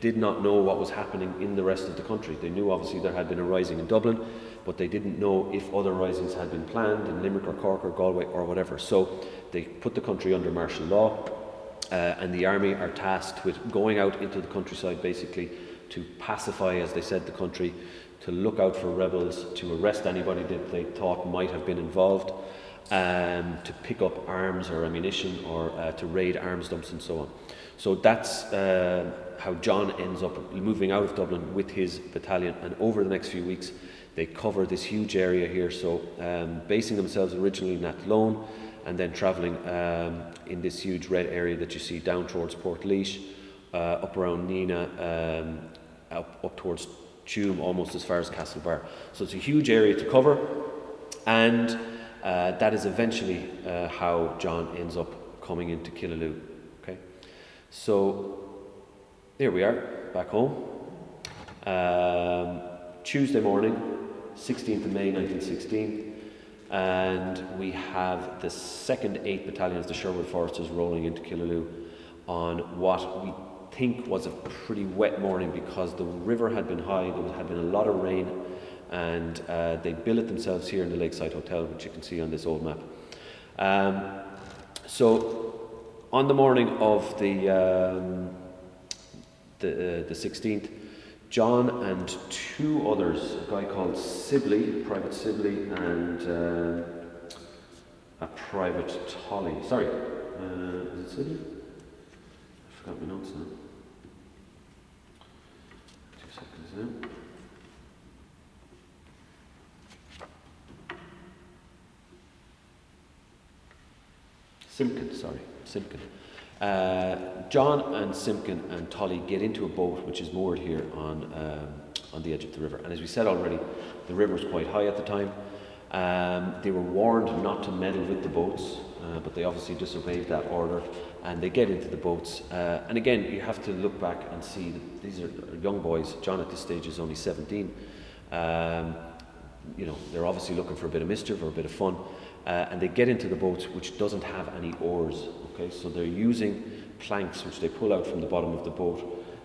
did not know what was happening in the rest of the country. They knew obviously there had been a rising in Dublin, but they didn't know if other risings had been planned in Limerick or Cork or Galway or whatever. So they put the country under martial law, uh, and the army are tasked with going out into the countryside basically to pacify, as they said, the country, to look out for rebels, to arrest anybody that they thought might have been involved, um, to pick up arms or ammunition, or uh, to raid arms dumps and so on. So that's uh, how John ends up moving out of Dublin with his battalion, and over the next few weeks they cover this huge area here, so um, basing themselves originally in Athlone, and then travelling um, in this huge red area that you see down towards Portlaoise, uh, up around Nina, um, up, up towards Tuam, almost as far as Castlebar. So it's a huge area to cover, and uh, that is eventually uh, how John ends up coming into Killaloe. Okay, so there we are, back home. Um, Tuesday morning, sixteenth of May nineteen sixteen, and we have the second eight battalions, the Sherwood Foresters, rolling into Killaloe on what we think was a pretty wet morning, because the river had been high, there had been a lot of rain, and uh, they billeted themselves here in the Lakeside Hotel, which you can see on this old map. Um, so on the morning of the um, The, uh, the sixteenth, John and two others, a guy called Sibley, Private Sibley, and uh, a Private Tolly. Sorry, uh, is it Sibley? I forgot my notes now. Two seconds now. Simpkin, sorry, Simpkin. Uh, John and Simpkin and Tolly get into a boat which is moored here on um, on the edge of the river, and as we said already, the river was quite high at the time. Um, they were warned not to meddle with the boats, uh, but they obviously disobeyed that order, and they get into the boats. Uh, and again, you have to look back and see that these are young boys. John at this stage is only seventeen. Um, you know, they're obviously looking for a bit of mischief or a bit of fun, uh, and they get into the boat, which doesn't have any oars. Okay, so they're using planks which they pull out from the bottom of the boat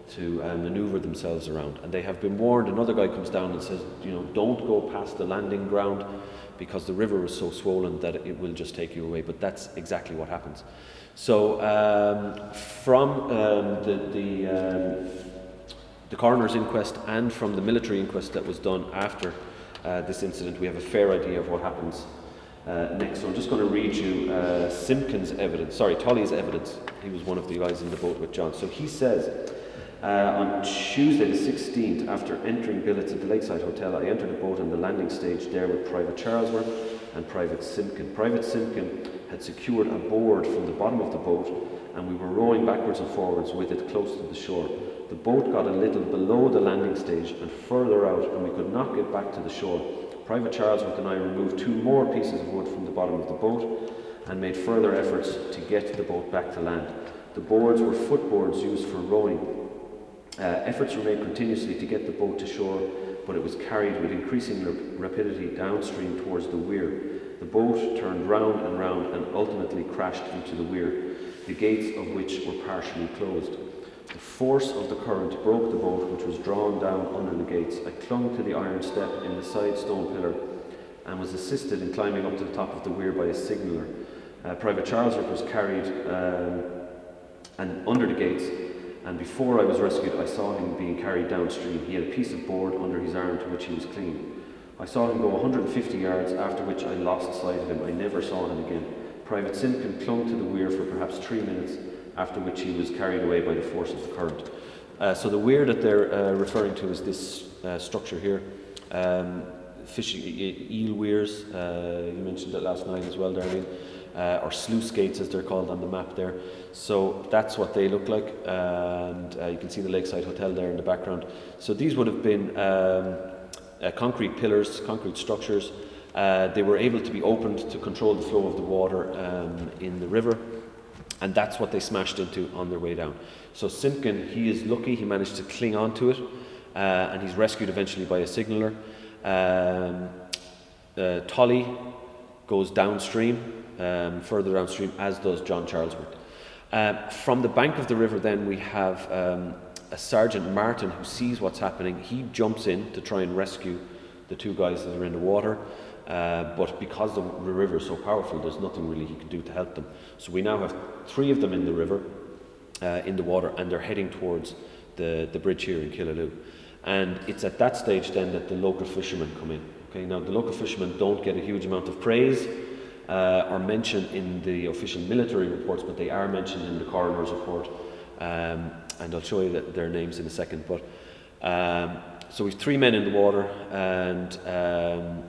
to uh, manoeuvre themselves around, and they have been warned. Another guy comes down and says, you know, don't go past the landing ground because the river is so swollen that it will just take you away. But that's exactly what happens. So um, from um, the the, um, the coroner's inquest and from the military inquest that was done after uh, this incident, we have a fair idea of what happens Uh, next. So I'm just going to read you uh, Simpkin's evidence, sorry, Tolly's evidence. He was one of the guys in the boat with John. So he says, uh, on Tuesday the sixteenth, after entering billets at the Lakeside Hotel, I entered a boat on the landing stage there with Private Charlesworth and Private Simpkin. Private Simpkin had secured a board from the bottom of the boat, and we were rowing backwards and forwards with it close to the shore. The boat got a little below the landing stage and further out, and we could not get back to the shore. Private Charlesworth and I removed two more pieces of wood from the bottom of the boat and made further efforts to get the boat back to land. The boards were footboards used for rowing. Uh, efforts were made continuously to get the boat to shore, but it was carried with increasing r- rapidity downstream towards the weir. The boat turned round and round and ultimately crashed into the weir, the gates of which were partially closed. The force of the current broke the boat, which was drawn down under the gates. I clung to the iron step in the side stone pillar and was assisted in climbing up to the top of the weir by a signaller. Uh, Private Charlesworth was carried um, and under the gates, and before I was rescued, I saw him being carried downstream. He had a piece of board under his arm to which he was clinging. I saw him go one hundred fifty yards, after which I lost sight of him. I never saw him again. Private Simpkin clung to the weir for perhaps three minutes, after which he was carried away by the force of the current. Uh, so the weir that they're uh, referring to is this uh, structure here. Um, fishing eel weirs, uh, you mentioned it last night as well, Darlene, uh, or sluice gates as they're called on the map there. So that's what they look like, and uh, you can see the Lakeside Hotel there in the background. So these would have been um, uh, concrete pillars, concrete structures. Uh, they were able to be opened to control the flow of the water um, in the river. And that's what they smashed into on their way down. So Simpkin, he is lucky, he managed to cling on to it, uh, and he's rescued eventually by a signaller. Um, uh, Tolly goes downstream, um, further downstream, as does John Charlesworth. Uh, from the bank of the river then we have um, a Sergeant Martin who sees what's happening. He jumps in to try and rescue the two guys that are in the water. Uh, but because the river is so powerful, there's nothing really he can do to help them. So we now have three of them in the river, uh, in the water, and they're heading towards the, the bridge here in Killaloe. And it's at that stage then that the local fishermen come in. Okay, now the local fishermen don't get a huge amount of praise uh, or mention in the official military reports, but they are mentioned in the coroner's report. Um, and I'll show you that their names in a second. But um, so we've three men in the water, and um,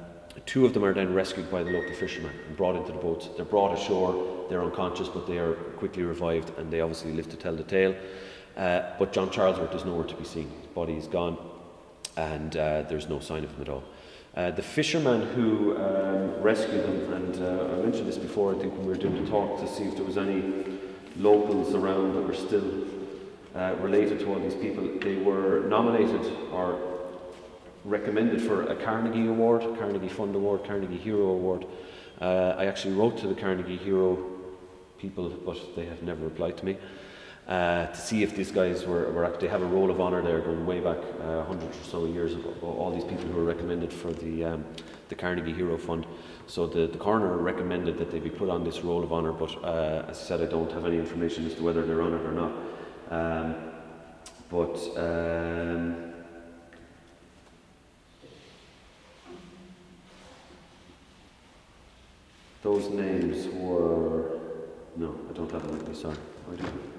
two of them are then rescued by the local fishermen and brought into the boats. They're brought ashore, they're unconscious, but they are quickly revived, and they obviously live to tell the tale. Uh, but John Charlesworth is nowhere to be seen. His body is gone, and uh, there's no sign of him at all. Uh, the fisherman who um, rescued him, and uh, I mentioned this before, I think, when we were doing the talk, to see if there was any locals around that were still uh, related to all these people, they were nominated or recommended for a Carnegie Award, Carnegie Fund Award, Carnegie Hero Award. Uh, I actually wrote to the Carnegie Hero people, but they have never replied to me. Uh, to see if these guys were, were actually have a roll of honour there going way back uh, hundreds or so years ago, all these people who were recommended for the um, the Carnegie Hero Fund. So the, the coroner recommended that they be put on this roll of honour, but uh, as I said, I don't have any information as to whether they're on it or not. Um, but um, those names were... No, I don't have them with me, sorry. I don't.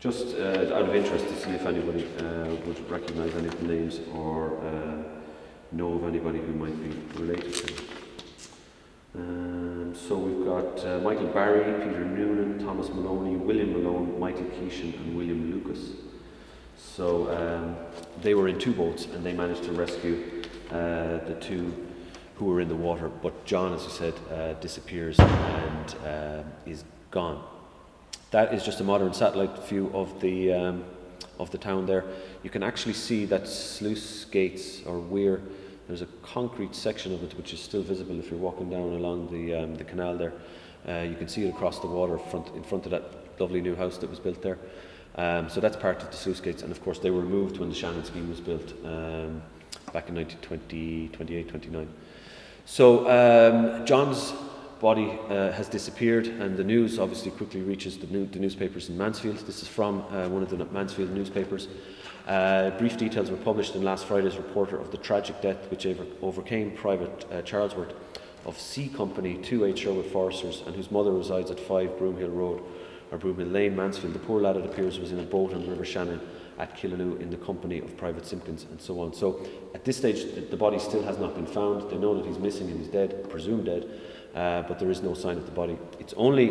Just uh, out of interest to see if anybody uh, would recognise any of the names or uh, know of anybody who might be related to them. Um, so we've got uh, Michael Barry, Peter Noonan, Thomas Maloney, William Malone, Michael Keeshan and William Lucas. So um, they were in two boats and they managed to rescue uh, the two who were in the water. But John, as I said, uh, disappears and uh, is gone. That is just a modern satellite view of the um, of the town there. You can actually see that sluice gates or weir. There's a concrete section of it which is still visible if you're walking down along the um, the canal there. Uh, you can see it across the water front in front of that lovely new house that was built there. Um, so that's part of the sluice gates, and of course they were removed when the Shannon scheme was built um, back in nineteen twenty, twenty-eight, twenty-nine. So um, John's body uh, has disappeared, and the news obviously quickly reaches the, new, the newspapers in Mansfield. This is from uh, one of the Mansfield newspapers. Uh, brief details were published in last Friday's reporter of the tragic death which over, overcame Private uh, Charlesworth of C Company two eight Sherwood Foresters, and whose mother resides at five Broomhill Road or Broomhill Lane, Mansfield. The poor lad, it appears, was in a boat on the River Shannon at Killaloe in the company of Private Simpkins, and so on. So at this stage the, the body still has not been found. They know that he's missing and he's dead, presumed dead. Uh, but there is no sign of the body. It's only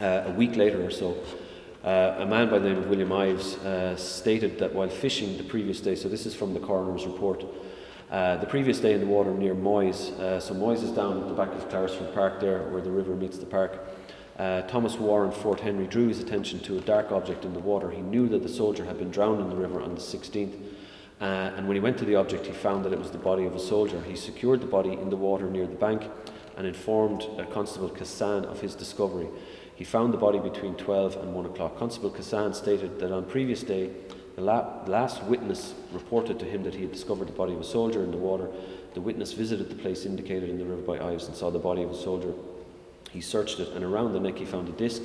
uh, a week later or so, uh, a man by the name of William Ives uh, stated that while fishing the previous day, so this is from the coroner's report, uh, the previous day in the water near Moyes, uh, so Moyes is down at the back of Claresford Park there, where the river meets the park, uh, Thomas Warren, Fort Henry, drew his attention to a dark object in the water. He knew that the soldier had been drowned in the river on the sixteenth, uh, and when he went to the object he found that it was the body of a soldier. He secured the body in the water near the bank and informed uh, Constable Cassan of his discovery. He found the body between twelve and one o'clock. Constable Cassan stated that on previous day, the la- last witness reported to him that he had discovered the body of a soldier in the water. The witness visited the place indicated in the river by Ives and saw the body of a soldier. He searched it, and around the neck he found a disc,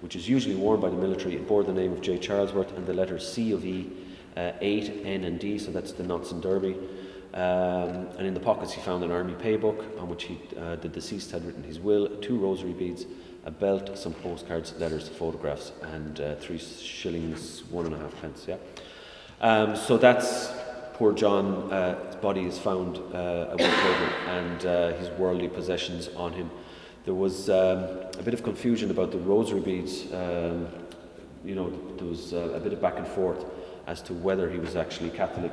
which is usually worn by the military. It bore the name of J. Charlesworth and the letters C of E, uh, eight, N and D, so that's the Notts and Derby. Um, and in the pockets he found an army paybook on which he, uh, the deceased had written his will, two rosary beads, a belt, some postcards, letters, photographs, and uh, three shillings, one and a half pence. Yeah. Um, so that's poor John. Uh, his body is found uh, a week later, and uh, his worldly possessions on him. There was um, a bit of confusion about the rosary beads. Um, you know, there was uh, a bit of back and forth as to whether he was actually Catholic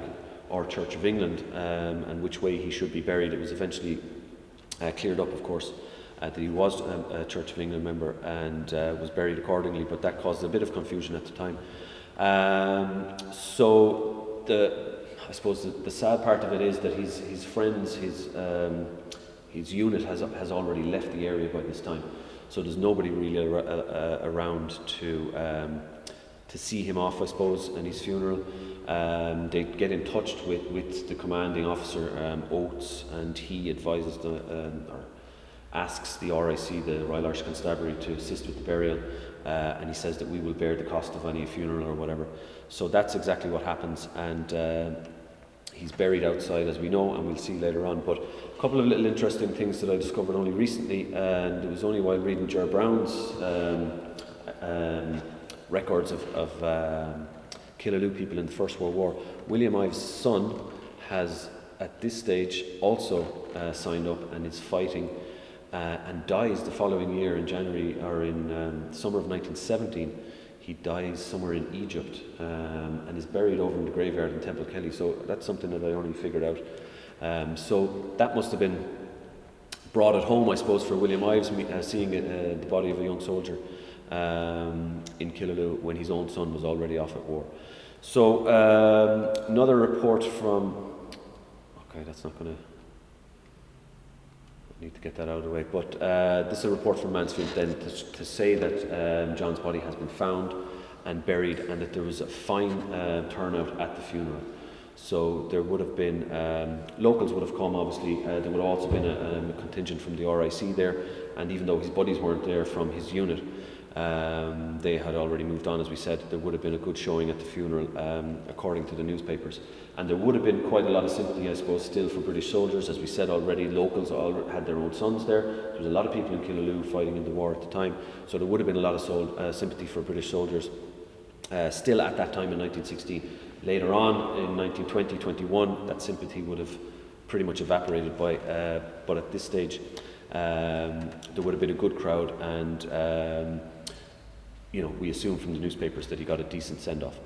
or Church of England, um, and which way he should be buried. It was eventually uh, cleared up, of course, uh, that he was um, a Church of England member and uh, was buried accordingly, but that caused a bit of confusion at the time. Um, so the, I suppose the, the sad part of it is that his his friends, his um, his unit has has already left the area by this time, so there's nobody really ar- uh, around to um, to see him off, I suppose, and his funeral. Um, they get in touch with, with the commanding officer, um, Oates, and he advises the um, or asks the R I C, the Royal Irish Constabulary, to assist with the burial, uh, and he says that we will bear the cost of any funeral or whatever. So that's exactly what happens, and uh, he's buried outside, as we know, and we'll see later on. But a couple of little interesting things that I discovered only recently, and it was only while reading Ger Brown's um, um, records of, of um, Killaloe people in the First World War. William Ives' son has, at this stage, also uh, signed up and is fighting, uh, and dies the following year in January, or in um, summer of nineteen seventeen. He dies somewhere in Egypt, um, and is buried over in the graveyard in Temple Kelly. So that's something that I only figured out. Um, so that must have been brought at home, I suppose, for William Ives, uh, seeing uh, the body of a young soldier um, in Killaloe when his own son was already off at war. So um, another report from... Okay, that's not going to... I need to get that out of the way. But uh, this is a report from Mansfield then to, to say that um, John's body has been found and buried, and that there was a fine uh, turnout at the funeral. So there would have been... Um, locals would have come, obviously. Uh, there would have also been a, a contingent from the R I C there. And even though his buddies weren't there from his unit, um, they had already moved on, as we said. There would have been a good showing at the funeral, um, according to the newspapers. And there would have been quite a lot of sympathy, I suppose, still for British soldiers. As we said already, locals all had their own sons there. There was a lot of people in Killaloe fighting in the war at the time, so there would have been a lot of sol- uh, sympathy for British soldiers uh, still at that time in nineteen sixteen. Later on, in nineteen twenty, twenty-one, that sympathy would have pretty much evaporated by, uh, but at this stage, um, there would have been a good crowd, and um, you know, we assume from the newspapers that he got a decent send-off.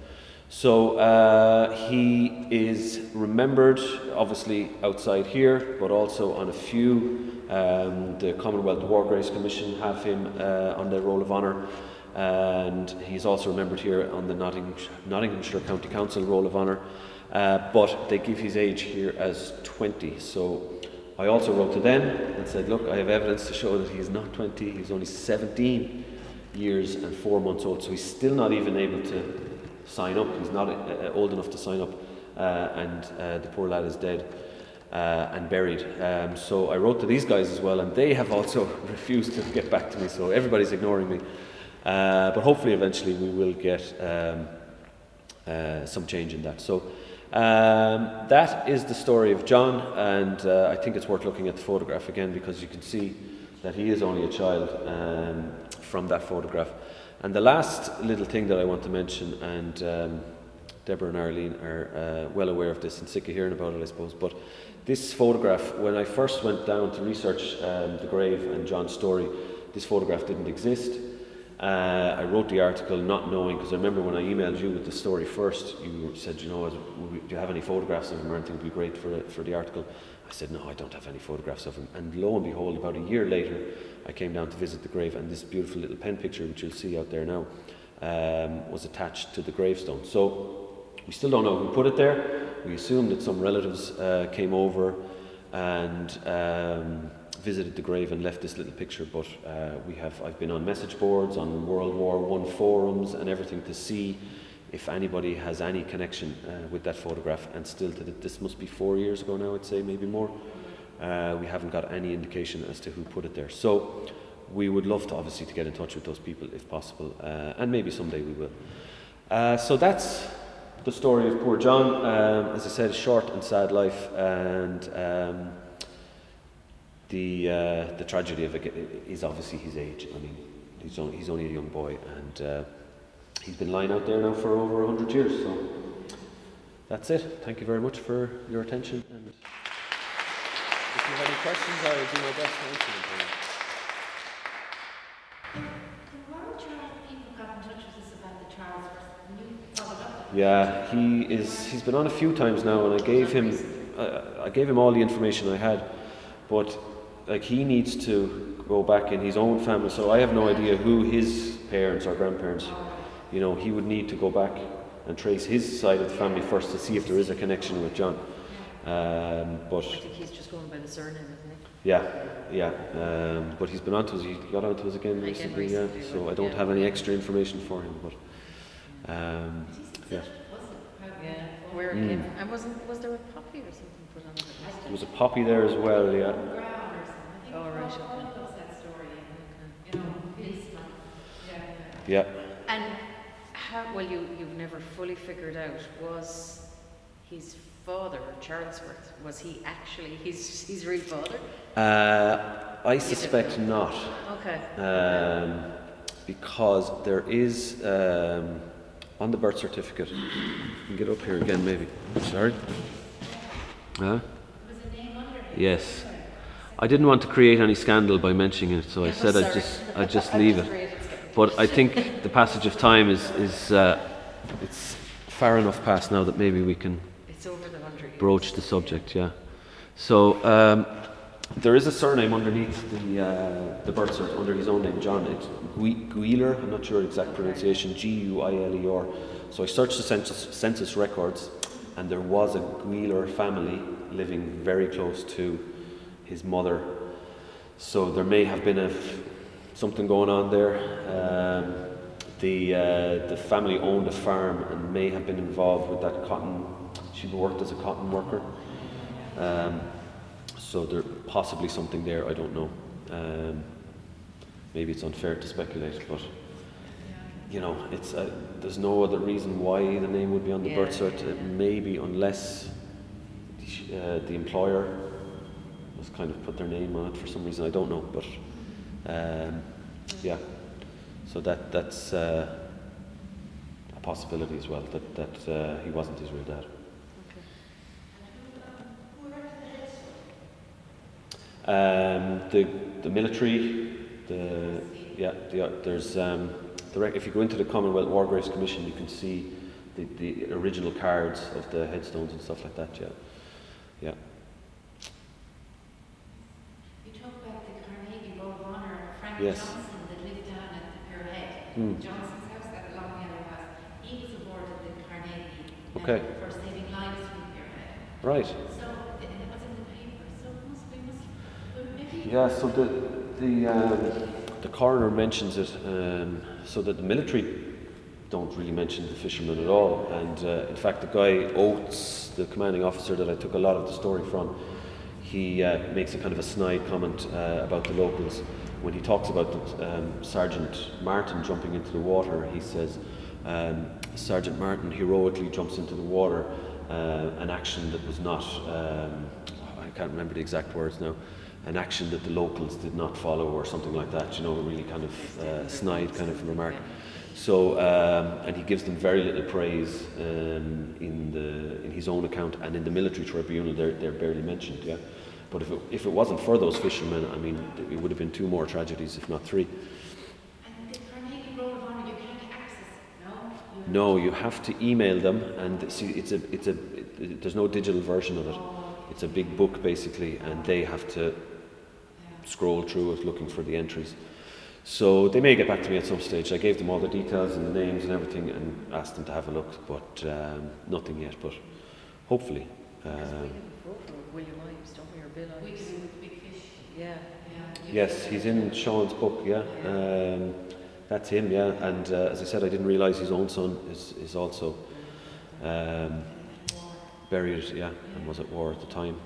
So uh, he is remembered, obviously, outside here, but also on a few. Um, the Commonwealth War Graves Commission have him uh, on their roll of honour, and he's also remembered here on the Nottingham- Nottinghamshire County Council roll of honour, uh, but they give his age here as twenty. So I also wrote to them and said, look, I have evidence to show that he is not twenty, he's only seventeen years and four months old, so he's still not even able to sign up. He's not uh, old enough to sign up, uh, and uh, the poor lad is dead uh, and buried. Um, so I wrote to these guys as well, and they have also refused to get back to me, so everybody's ignoring me. Uh, but hopefully eventually we will get um, uh, some change in that. So um, that is the story of John, and uh, I think it's worth looking at the photograph again, because you can see that he is only a child um, from that photograph. And the last little thing that I want to mention, and um, Deborah and Arlene are uh, well aware of this and sick of hearing about it, I suppose, but this photograph, when I first went down to research um, the grave and John's story, this photograph didn't exist. Uh, I wrote the article not knowing, because I remember when I emailed you with the story first, you said, you know, do you have any photographs of him or anything would be great for, for the article? I said, no, I don't have any photographs of him. And lo and behold, about a year later, I came down to visit the grave, and this beautiful little pen picture, which you'll see out there now, um, was attached to the gravestone. So we still don't know who put it there. We assume that some relatives uh, came over and um, visited the grave and left this little picture. But uh, we have I've been on message boards, on World War One forums and everything to see if anybody has any connection uh, with that photograph, and still to the, this must be four years ago now, I'd say, maybe more. Uh, we haven't got any indication as to who put it there. So we would love to obviously to get in touch with those people if possible, uh, and maybe someday we will. Uh, so that's the story of poor John. Um, as I said, short and sad life, and um, the uh, the tragedy of it is obviously his age. I mean, he's only, he's only a young boy, and uh, he's been lying out there now for over one hundred years. So that's it. Thank you very much for your attention. And if you have any questions, I will do my best to answer them. Why don't you have people got in touch with us about the Charlesworth? And you followed up? Yeah, he is. He's been on a few times now, and I gave him, uh, I gave him all the information I had, but like he needs to go back in his own family. So I have no idea who his parents or grandparents. You know, he would need to go back and trace his side of the family first to see if there is a connection with John. Um, but I think he's just going by the surname, isn't he? Yeah, yeah. Um, but he's been onto us. He got onto us again recently. Yeah. So I don't have any extra information for him. But um, yeah. Yeah. Where it came from. And wasn't was there a poppy or something put on it? There was a poppy there as well. Yeah. Oh, right. Yeah. And how, well, you, you've never fully figured out, was his father, Charlesworth, was he actually his, his real father? Uh, I suspect not. Okay. Um, because there is, um, on the birth certificate, you can get up here again maybe, sorry. Huh? Yes. I didn't want to create any scandal by mentioning it, so I said I'd just, I'd just leave it. But I think the passage of time is, is uh, it's far enough past now that maybe we can broach the subject, yeah. So um, there is a surname underneath the uh, the birth cert, under his own name, John. It's Guiler, I'm not sure exact pronunciation, G U I L E R. So I searched the census, census records, and there was a Guiler family living very close to his mother, so there may have been a something going on there. Um, the uh, the family owned a farm and may have been involved with that cotton. She worked as a cotton worker, um, so there possibly something there. I don't know. Um, maybe it's unfair to speculate, but you know, it's uh, there's no other reason why the name would be on the yeah. birth cert. It may be unless uh, the employer was kind of put their name on it for some reason. I don't know, but um, yeah. So that that's uh, a possibility as well. That that uh, he wasn't his real dad. Um, the the military, the yeah, the, there's um, the rec- if you go into the Commonwealth War Graves Commission, you can see the, the original cards of the headstones and stuff like that. Yeah, yeah. You talk about the Carnegie Bow of Honor, Frank yes. Johnson that lived down at the Pyramid, mm. Johnson's house, that long yellow house. He was awarded the Carnegie okay. for saving lives from the Pyramid. Right. So yeah, so the the um, the coroner mentions it, um, so that the military don't really mention the fishermen at all. And uh, in fact, the guy Oates, the commanding officer that I took a lot of the story from, he uh, makes a kind of a snide comment uh, about the locals when he talks about the, um, Sergeant Martin jumping into the water. He says, um, Sergeant Martin heroically jumps into the water, uh, an action that was not. Um, I can't remember the exact words now. An action that the locals did not follow or something like that, you know, a really kind of uh, snide kind of remark. So, um, and he gives them very little praise um, in the in his own account, and in the military tribunal they're, they're barely mentioned, yeah. But if it, if it wasn't for those fishermen, I mean, it would have been two more tragedies, if not three. And the Carnegie Roll of Honor, you can't access it, no? No, you have to email them, and see, it's a, it's a, it, there's no digital version of it. It's a big book, basically, and they have to scroll through it looking for the entries. So they may get back to me at some stage. I gave them all the details and the names and everything and asked them to have a look, but um, nothing yet, but hopefully. Um, William Ives, don't we, or Bill Ives? Yeah. Yes, he's in Sean's book, yeah. Um, that's him, yeah. And uh, as I said, I didn't realise his own son is, is also um, buried, yeah, and was at war at the time.